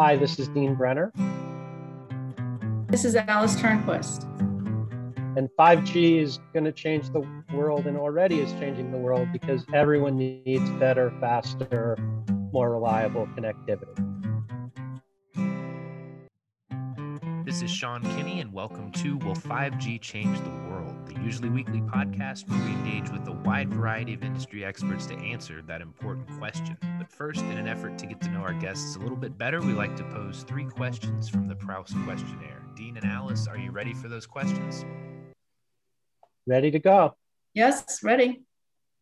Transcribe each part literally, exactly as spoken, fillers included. Hi, this is Dean Brenner. This is Alice Turnquist. And five G is going to change the world, and already is changing the world, because everyone needs better, faster, more reliable connectivity. This is Sean Kinney, and welcome to Will five G Change the World, the usually weekly podcast where we engage with a wide variety of industry experts to answer that important question. But first, in an effort to get to know our guests a little bit better, we like to pose three questions from the Prowse Questionnaire. Dean and Alice, are you ready for those questions? Ready to go. Yes, ready.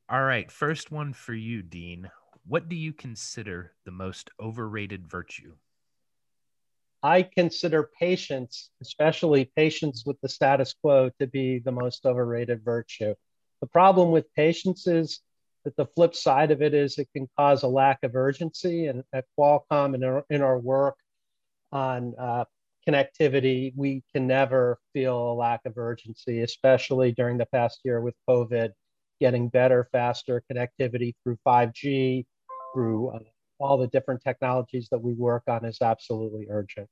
All right, first one for you, Dean. What do you consider the most overrated virtue? I consider patience, especially patience with the status quo, to be the most overrated virtue. The problem with patience is that the flip side of it is it can cause a lack of urgency. And at Qualcomm and in our, in our work on uh, connectivity, we can never feel a lack of urgency, especially during the past year with COVID, getting better, faster connectivity through five G, through uh, all the different technologies that we work on is absolutely urgent.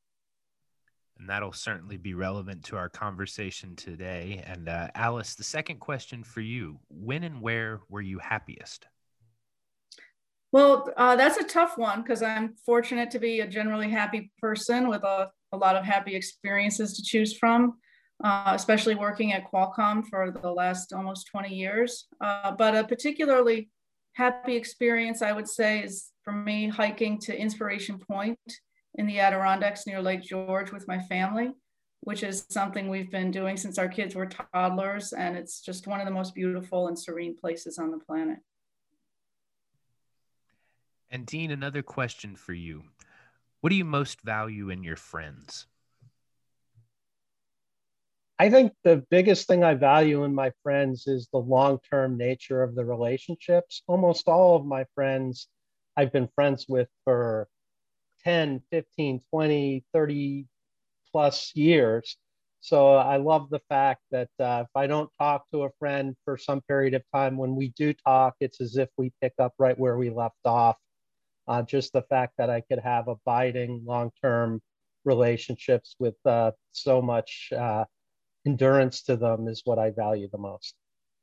And that'll certainly be relevant to our conversation today. And uh, Alice, the second question for you, when and where were you happiest? Well, uh, that's a tough one, because I'm fortunate to be a generally happy person with a, a lot of happy experiences to choose from, uh, especially working at Qualcomm for the last almost twenty years. Uh, but a particularly happy experience, I would say, is for me hiking to Inspiration Point in the Adirondacks near Lake George with my family, which is something we've been doing since our kids were toddlers. And it's just one of the most beautiful and serene places on the planet. And Dean, another question for you. What do you most value in your friends? I think the biggest thing I value in my friends is the long-term nature of the relationships. Almost all of my friends I've been friends with for ten, fifteen, twenty, thirty plus years. So I love the fact that uh, if I don't talk to a friend for some period of time, when we do talk, it's as if we pick up right where we left off. Uh, just the fact that I could have abiding long-term relationships with uh, so much uh, endurance to them is what I value the most.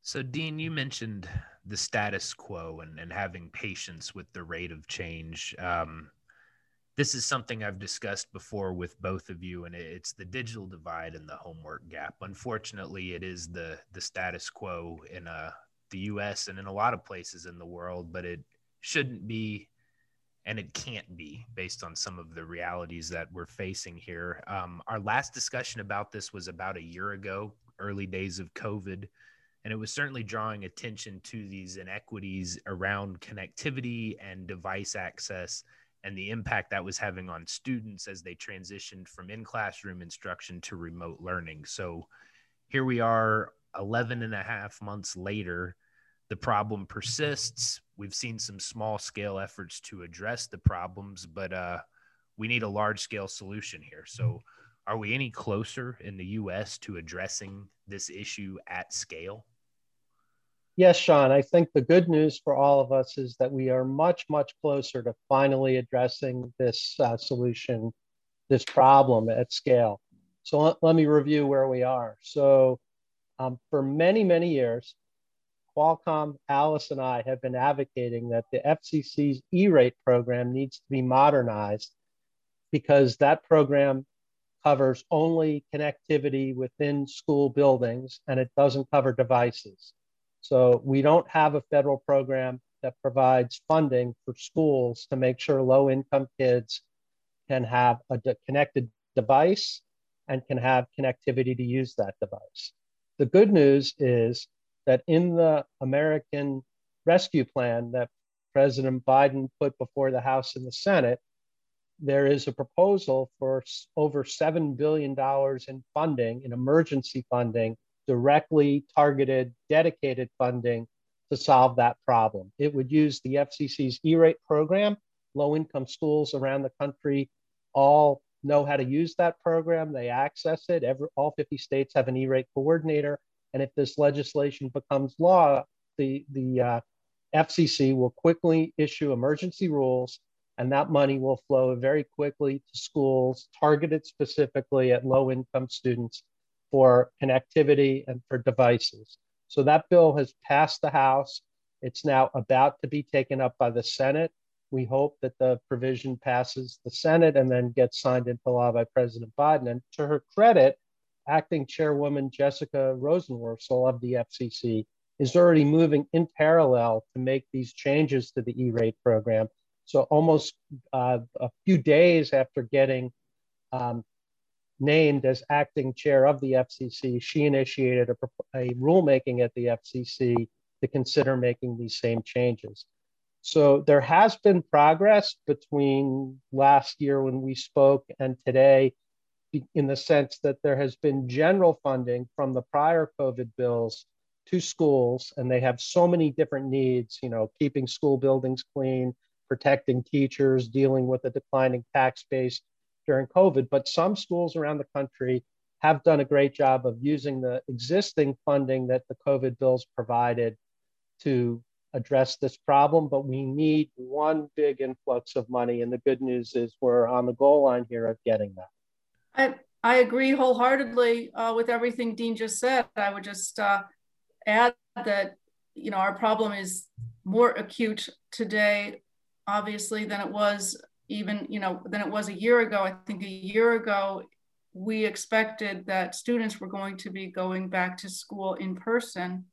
So Dean, you mentioned the status quo and, and having patience with the rate of change. Um, this is something I've discussed before with both of you, and it's the digital divide and the homework gap. Unfortunately, it is the the status quo in uh, the U S and in a lot of places in the world, but it shouldn't be, and it can't be, based on some of the realities that we're facing here. Um, our last discussion about this was about a year ago, early days of COVID. And it was certainly drawing attention to these inequities around connectivity and device access and the impact that was having on students as they transitioned from in-classroom instruction to remote learning. So here we are eleven and a half months later, the problem persists. We've seen some small scale efforts to address the problems, but uh, we need a large scale solution here. So are we any closer in the U S to addressing this issue at scale? Yes, Sean, I think the good news for all of us is that we are much, much closer to finally addressing this uh, solution, this problem at scale. So let, let me review where we are. So um, for many, many years, Qualcomm, Alice, and I have been advocating that the F C C's E rate program needs to be modernized, because that program covers only connectivity within school buildings, and it doesn't cover devices. So we don't have a federal program that provides funding for schools to make sure low-income kids can have a de- connected device and can have connectivity to use that device. The good news is that in the American Rescue Plan that President Biden put before the House and the Senate, there is a proposal for over seven billion dollars in funding, in emergency funding, directly targeted, dedicated funding to solve that problem. It would use the F C C's E rate program. Low-income schools around the country all know how to use that program. They access it. Every, all fifty states have an E rate coordinator. And if this legislation becomes law, the, the uh, F C C will quickly issue emergency rules And that money will flow very quickly to schools, targeted specifically at low-income students for connectivity and for devices. So that bill has passed the House. It's now about to be taken up by the Senate. We hope that the provision passes the Senate and then gets signed into law by President Biden. And to her credit, Acting Chairwoman Jessica Rosenworcel of the F C C is already moving in parallel to make these changes to the E-rate program. So almost uh, a few days after getting um, named as acting chair of the F C C, she initiated a, a rulemaking at the F C C to consider making these same changes. So there has been progress between last year when we spoke and today, in the sense that there has been general funding from the prior COVID bills to schools, and they have so many different needs, you know, keeping school buildings clean, protecting teachers, dealing with a declining tax base during COVID. But some schools around the country have done a great job of using the existing funding that the COVID bills provided to address this problem. But we need one big influx of money. And the good news is we're on the goal line here of getting that. I, I agree wholeheartedly uh, with everything Dean just said. I would just uh, add that, you know, our problem is more acute today, obviously, than it was even, you know, than it was a year ago. I think a year ago, we expected that students were going to be going back to school in person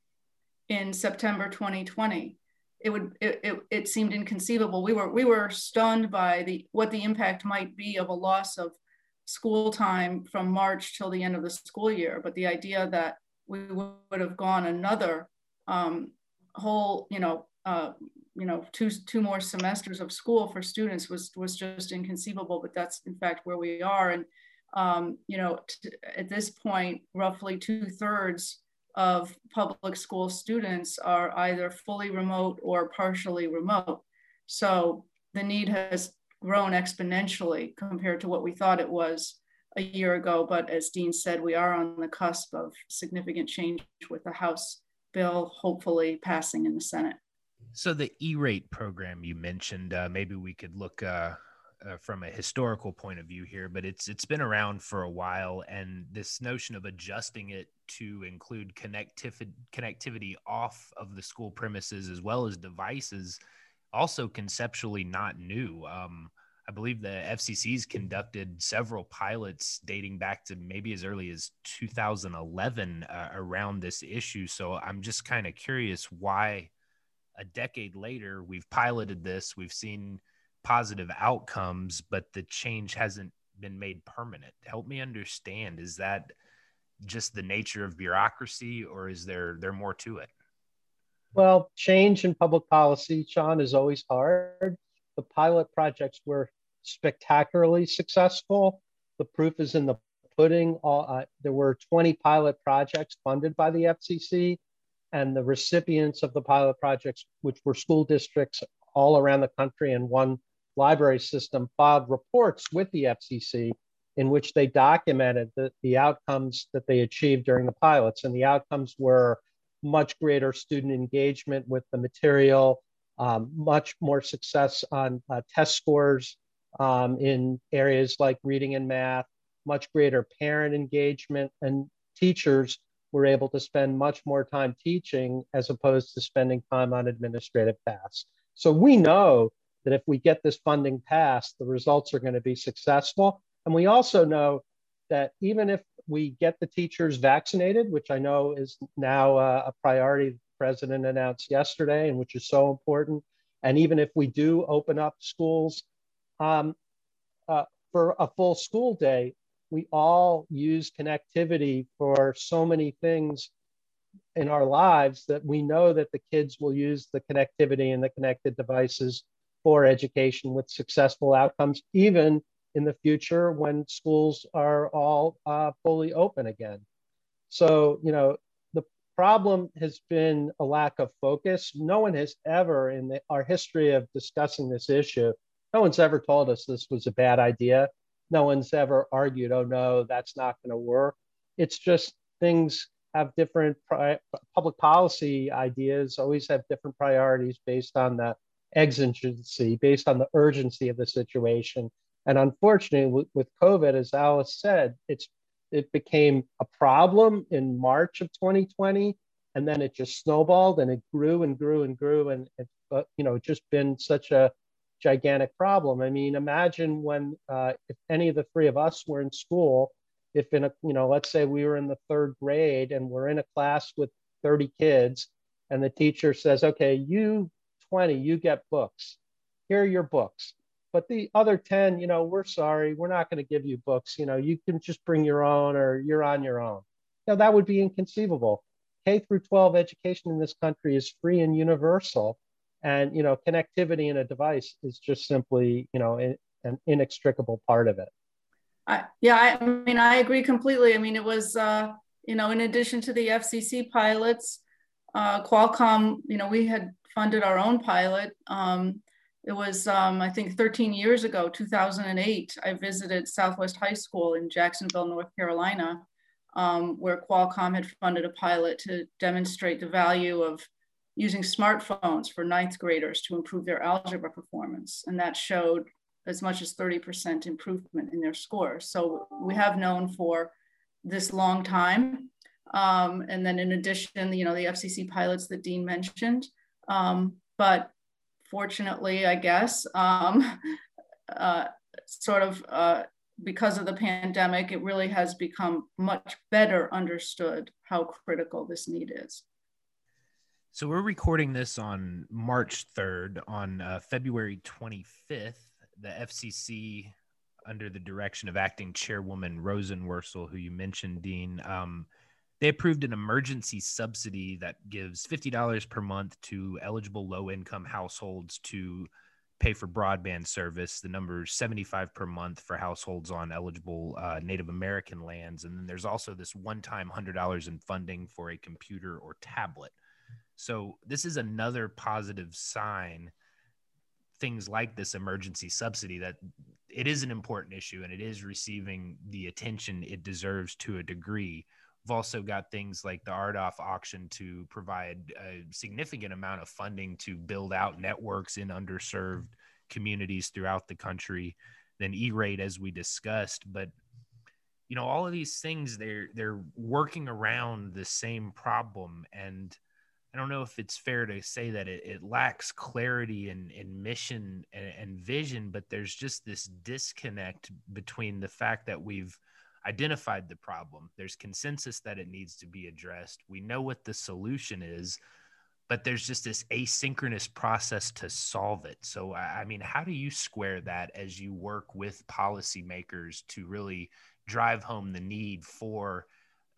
in September twenty twenty. It would, it, it, it seemed inconceivable. We were, we were stunned by the, what the impact might be of a loss of school time from March till the end of the school year. But the idea that we would have gone another um, whole, you know, uh, you know, two, two more semesters of school for students was, was just inconceivable, but that's in fact where we are. And, um, you know, t at this point, roughly two thirds of public school students are either fully remote or partially remote. So the need has grown exponentially compared to what we thought it was a year ago. But as Dean said, we are on the cusp of significant change with the House bill, hopefully passing in the Senate. So the E-rate program you mentioned, uh, maybe we could look uh, uh, from a historical point of view here, but it's it's been around for a while, and this notion of adjusting it to include connectivity connectivity off of the school premises as well as devices, also conceptually not new. Um, I believe the F C C's conducted several pilots dating back to maybe as early as two thousand eleven uh, around this issue. So I'm just kind of curious why a decade later, we've piloted this, we've seen positive outcomes, but the change hasn't been made permanent. Help me understand, is that just the nature of bureaucracy, or is there, there more to it? Well, change in public policy, Sean, is always hard. The pilot projects were spectacularly successful. The proof is in the pudding. All, uh, there were twenty pilot projects funded by the F C C, and the recipients of the pilot projects, which were school districts all around the country and one library system, filed reports with the F C C in which they documented the, the outcomes that they achieved during the pilots. And the outcomes were much greater student engagement with the material, um, much more success on uh, test scores um, in areas like reading and math, much greater parent engagement, and teachers were able to spend much more time teaching as opposed to spending time on administrative tasks. So we know that if we get this funding passed, the results are going to be successful. And we also know that even if we get the teachers vaccinated, which I know is now uh, a priority the president announced yesterday and which is so important, and even if we do open up schools um, uh, for a full school day, we all use connectivity for so many things in our lives that we know that the kids will use the connectivity and the connected devices for education with successful outcomes, even in the future when schools are all uh, fully open again. So, you know, the problem has been a lack of focus. No one has ever in the, our history of discussing this issue, no one's ever told us this was a bad idea. No one's ever argued, oh no, that's not going to work. It's just things have different, public policy ideas always have different priorities based on the exigency, based on the urgency of the situation. And unfortunately, with, with COVID, as Alice said, it's it became a problem in March of twenty twenty, and then it just snowballed and it grew and grew and grew, and it, uh, you know, just been such a gigantic problem. I mean, imagine when uh, if any of the three of us were in school, if in a, you know, let's say we were in the third grade and we're in a class with thirty kids, and the teacher says, okay, you twenty, you get books. Here are your books. But the other ten, you know, we're sorry, we're not going to give you books. You know, you can just bring your own, or you're on your own. Now, that would be inconceivable. K through twelve education in this country is free and universal. And, you know, connectivity in a device is just simply, you know, in, an inextricable part of it. I, yeah, I, I mean, I agree completely. I mean, it was, uh, you know, in addition to the F C C pilots, uh, Qualcomm, you know, we had funded our own pilot. Um, it was, um, I think, thirteen years ago, two thousand eight, I visited Southwest High School in Jacksonville, North Carolina, um, where Qualcomm had funded a pilot to demonstrate the value of using smartphones for ninth graders to improve their algebra performance. And that showed as much as thirty percent improvement in their scores. So we have known for this long time. Um, and then in addition, you know, the F C C pilots that Dean mentioned, um, but fortunately, I guess, um, uh, sort of uh, because of the pandemic, it really has become much better understood how critical this need is. So we're recording this on March third. On uh, February twenty-fifth, the F C C, under the direction of Acting Chairwoman Rosenworcel, who you mentioned, Dean, um, they approved an emergency subsidy that gives fifty dollars per month to eligible low-income households to pay for broadband service. The number is seventy-five dollars per month for households on eligible uh, Native American lands. And then there's also this one-time one hundred dollars in funding for a computer or tablet. So this is another positive sign, things like this emergency subsidy, that it is an important issue and it is receiving the attention it deserves to a degree. We've also got things like the R D O F auction to provide a significant amount of funding to build out networks in underserved communities throughout the country. Then E-rate, as we discussed, but you know, all of these things, they're they're working around the same problem. And I don't know if it's fair to say that it, it lacks clarity and, and mission and, and vision, but there's just this disconnect between the fact that we've identified the problem. There's consensus that it needs to be addressed. We know what the solution is, but there's just this asynchronous process to solve it. So, I mean, how do you square that as you work with policymakers to really drive home the need for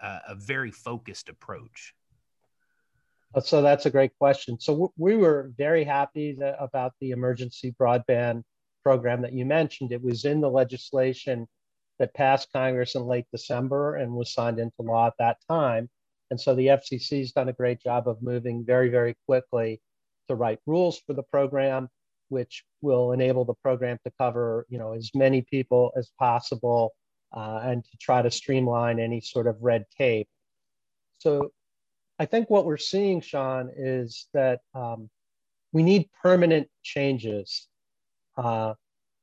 uh, a very focused approach? So that's a great question. So we were very happy that, about the emergency broadband program that you mentioned. It was in the legislation that passed Congress in late December and was signed into law at that time. And so the F C C has done a great job of moving very, very quickly to write rules for the program, which will enable the program to cover, you know, as many people as possible, uh, and to try to streamline any sort of red tape. So I think what we're seeing, Sean, is that um, we need permanent changes uh,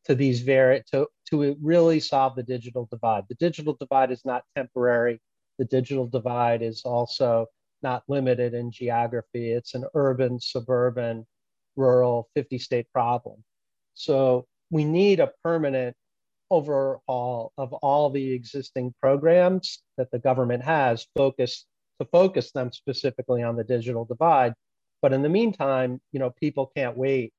to these vari- to, to really solve the digital divide. The digital divide is not temporary. The digital divide is also not limited in geography. It's an urban, suburban, rural, fifty-state problem. So we need a permanent overhaul of all the existing programs that the government has focused to focus them specifically on the digital divide. But in the meantime, you know, people can't wait.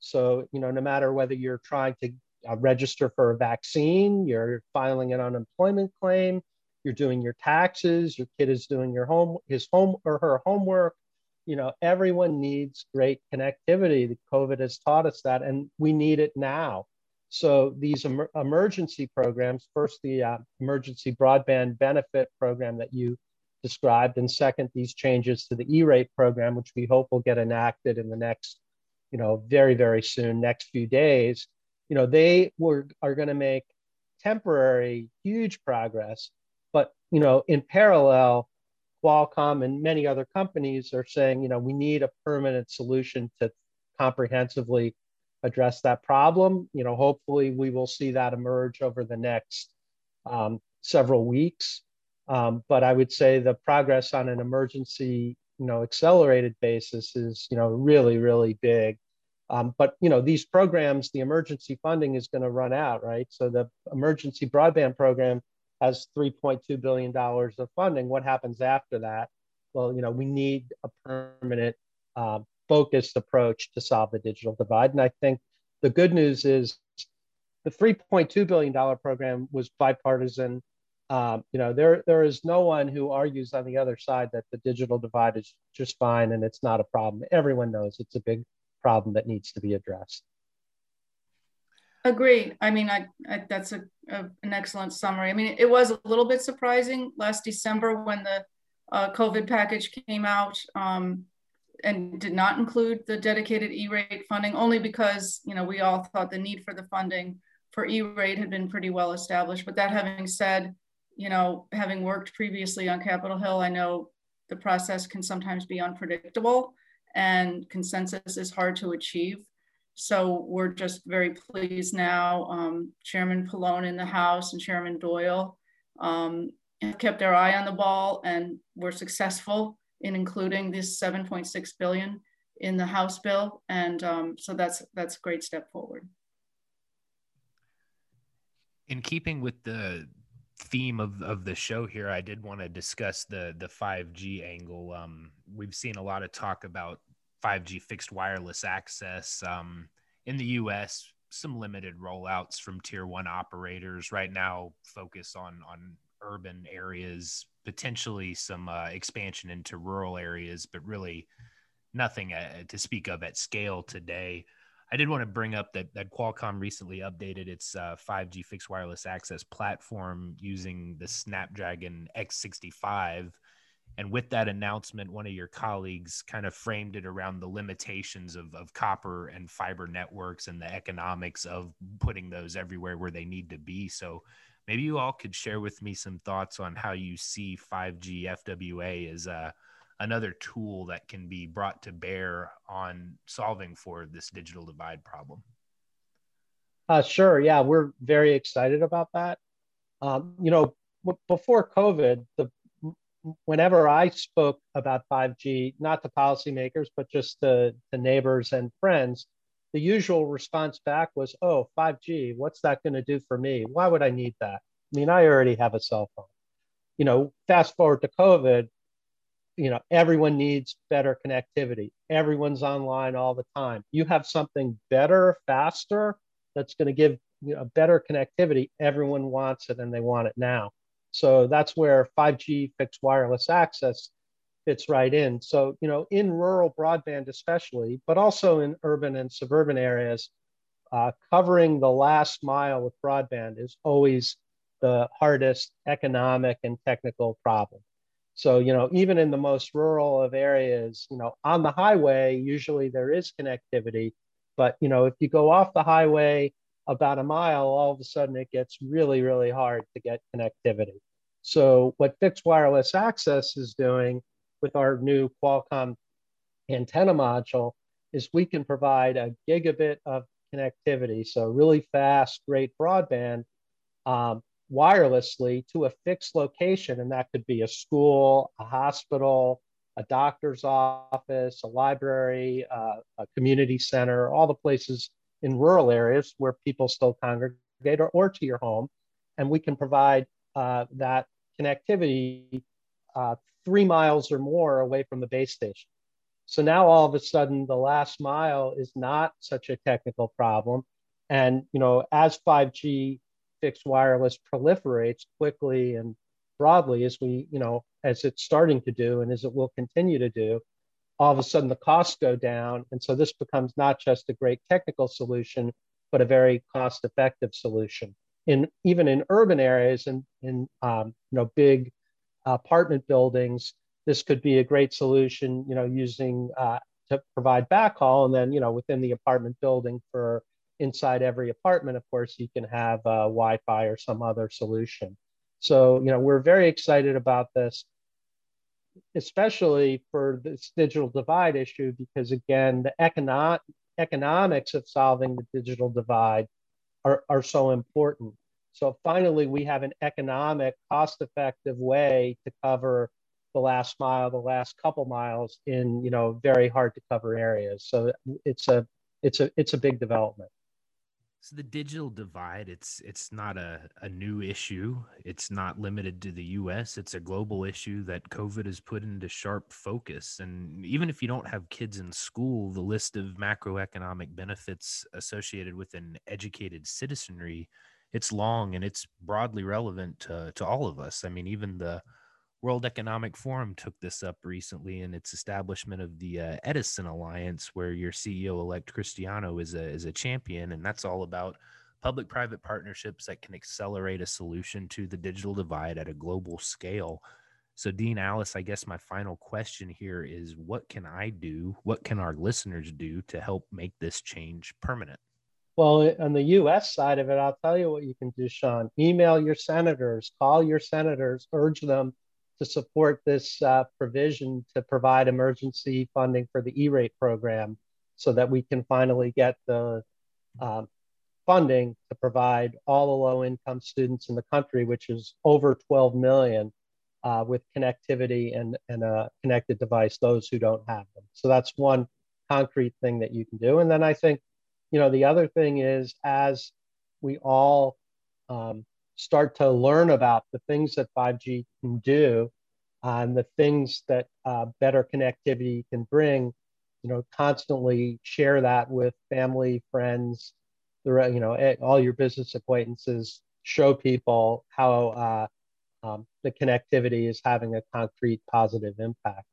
So, you know, no matter whether you're trying to uh, register for a vaccine, you're filing an unemployment claim, you're doing your taxes, your kid is doing your home, his home or her homework, you know, everyone needs great connectivity. The COVID has taught us that, and we need it now. So these em- emergency programs, first the uh, emergency broadband benefit program that you described, and second, these changes to the E-rate program, which we hope will get enacted in the next, you know, very, very soon, next few days, you know, they were are going to make temporary, huge progress. But, you know, in parallel, Qualcomm and many other companies are saying, you know, we need a permanent solution to comprehensively address that problem. You know, hopefully we will see that emerge over the next um, several weeks. Um, but I would say the progress on an emergency, you know, accelerated basis is, you know, really, really big. Um, but, you know, these programs, the emergency funding is going to run out, right? So the emergency broadband program has three point two billion dollars of funding. What happens after that? Well, you know, we need a permanent uh, focused approach to solve the digital divide. And I think the good news is the three point two billion dollars program was bipartisan. Um, you know, there, there is no one who argues on the other side that the digital divide is just fine and it's not a problem. Everyone knows it's a big problem that needs to be addressed. Agreed. I mean, I, I that's a, a, an excellent summary. I mean, it was a little bit surprising last December when the uh, COVID package came out um, and did not include the dedicated E-rate funding, only because, you know, we all thought the need for the funding for E-rate had been pretty well established. But that having said, you know, having worked previously on Capitol Hill, I know the process can sometimes be unpredictable and consensus is hard to achieve. So we're just very pleased now, um, Chairman Pallone in the House and Chairman Doyle um, have kept their eye on the ball and were successful in including this seven point six billion in the House bill. And um, so that's, that's a great step forward. In keeping with the theme of, of the show here, I did want to discuss the, the five G angle. Um, we've seen a lot of talk about five G fixed wireless access um, in the U S, some limited rollouts from tier one operators right now, focus on, on urban areas, potentially some uh, expansion into rural areas, but really nothing uh, to speak of at scale today. I did want to bring up that, that Qualcomm recently updated its uh, five G fixed wireless access platform using the Snapdragon X sixty-five. And with that announcement, one of your colleagues kind of framed it around the limitations of, of copper and fiber networks and the economics of putting those everywhere where they need to be. So maybe you all could share with me some thoughts on how you see five G F W A as a another tool that can be brought to bear on solving for this digital divide problem. Uh, sure, yeah, we're very excited about that. Um, you know, before COVID, the, whenever I spoke about five G, not to policymakers, but just to, to neighbors and friends, the usual response back was, oh, five G, what's that gonna do for me? Why would I need that? I mean, I already have a cell phone. You know, fast forward to COVID, you know, everyone needs better connectivity. Everyone's online all the time. You have something better, faster, that's going to give, you know, better connectivity. Everyone wants it and they want it now. So that's where five G fixed wireless access fits right in. So, you know, in rural broadband especially, but also in urban and suburban areas, uh, covering the last mile with broadband is always the hardest economic and technical problem. So, you know, even in the most rural of areas, you know, on the highway, usually there is connectivity, but, you know, if you go off the highway about a mile, all of a sudden it gets really, really hard to get connectivity. So what fixed wireless access is doing with our new Qualcomm antenna module is we can provide a gigabit of connectivity. So really fast, great broadband, um, wirelessly to a fixed location. And that could be a school, a hospital, a doctor's office, a library, uh, a community center, all the places in rural areas where people still congregate, or, or to your home. And we can provide uh, that connectivity uh, three miles or more away from the base station. So now all of a sudden the last mile is not such a technical problem. And, you know, as five G fixed wireless proliferates quickly and broadly, as we, you know, as it's starting to do and as it will continue to do, all of a sudden the costs go down. And so this becomes not just a great technical solution, but a very cost-effective solution. In even in urban areas and in um, you know, big apartment buildings, this could be a great solution, you know, using uh, to provide backhaul, and then, you know, within the apartment building for inside every apartment, of course, you can have uh, Wi-Fi or some other solution. So, you know, we're very excited about this, especially for this digital divide issue, because again, the econo- economics of solving the digital divide are, are so important. So finally, we have an economic, cost-effective way to cover the last mile, the last couple miles in, you know, very hard to cover areas. So it's a, it's a, it's a big development. So the digital divide, it's, it's not a, a new issue. It's not limited to the U S. It's a global issue that COVID has put into sharp focus. And even if you don't have kids in school, the list of macroeconomic benefits associated with an educated citizenry, it's long and it's broadly relevant to, to all of us. I mean, even the World Economic Forum took this up recently in its establishment of the uh, Edison Alliance, where your C E O-elect Cristiano is a, is a champion, and that's all about public-private partnerships that can accelerate a solution to the digital divide at a global scale. So, Dean, Alice, I guess my final question here is, what can I do, what can our listeners do to help make this change permanent? Well, on the U S side of it, I'll tell you what you can do, Sean. Email your senators, call your senators, urge them to support this uh, provision to provide emergency funding for the E-rate program so that we can finally get the uh, funding to provide all the low-income students in the country, which is over twelve million, uh, with connectivity and, and a connected device, those who don't have them. So that's one concrete thing that you can do. And then I think, you know, the other thing is, as we all um, start to learn about the things that five G can do uh, and the things that uh, better connectivity can bring, you know, constantly share that with family, friends, the, you know, all your business acquaintances, show people how uh, um, the connectivity is having a concrete positive impact.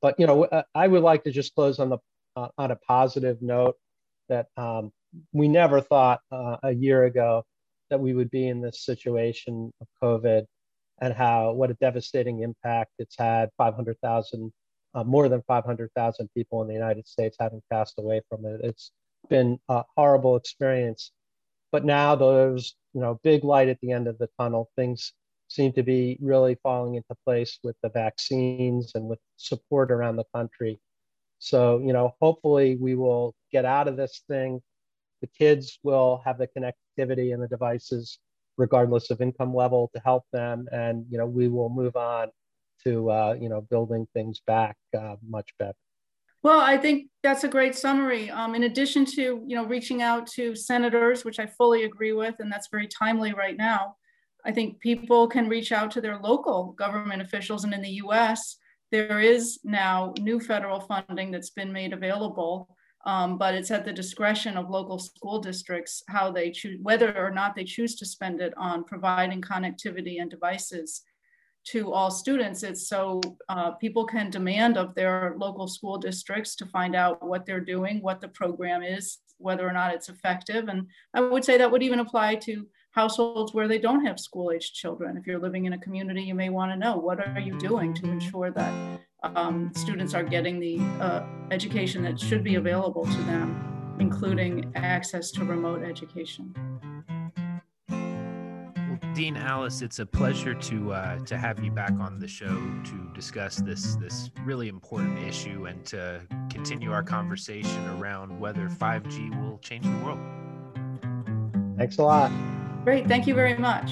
But, you know, I would like to just close on, the, uh, on a positive note that um, we never thought uh, a year ago that we would be in this situation of COVID, and how, what a devastating impact it's had. five hundred thousand, uh, more than five hundred thousand people in the United States having passed away from it. It's been a horrible experience, but now there's, you know, big light at the end of the tunnel. Things seem to be really falling into place with the vaccines and with support around the country. So, you know, hopefully we will get out of this thing. The kids will have the connectivity and the devices, regardless of income level, to help them. And, you know, we will move on to, uh, you know, building things back uh, much better. Well, I think that's a great summary. Um, in addition to, you know, reaching out to senators, which I fully agree with, and that's very timely right now, I think people can reach out to their local government officials. And in the U S, there is now new federal funding that's been made available. Um, but it's at the discretion of local school districts how they choose, whether or not they choose to spend it on providing connectivity and devices to all students. It's so uh, people can demand of their local school districts to find out what they're doing, what the program is, whether or not it's effective. And I would say that would even apply to households where they don't have school-aged children. If you're living in a community, you may want to know, what are you doing to ensure that um, students are getting the uh, education that should be available to them, including access to remote education. Dean, Alice, it's a pleasure to uh, to have you back on the show to discuss this this really important issue and to continue our conversation around whether five G will change the world. Thanks a lot. Great. Thank you very much.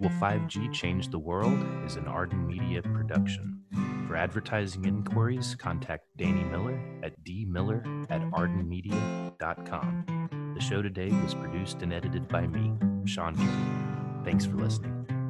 Will five G Change the World is an Arden Media production. For advertising inquiries, contact Danny Miller at d miller at arden media dot com. The show today was produced and edited by me, Sean Kinney. Thanks for listening.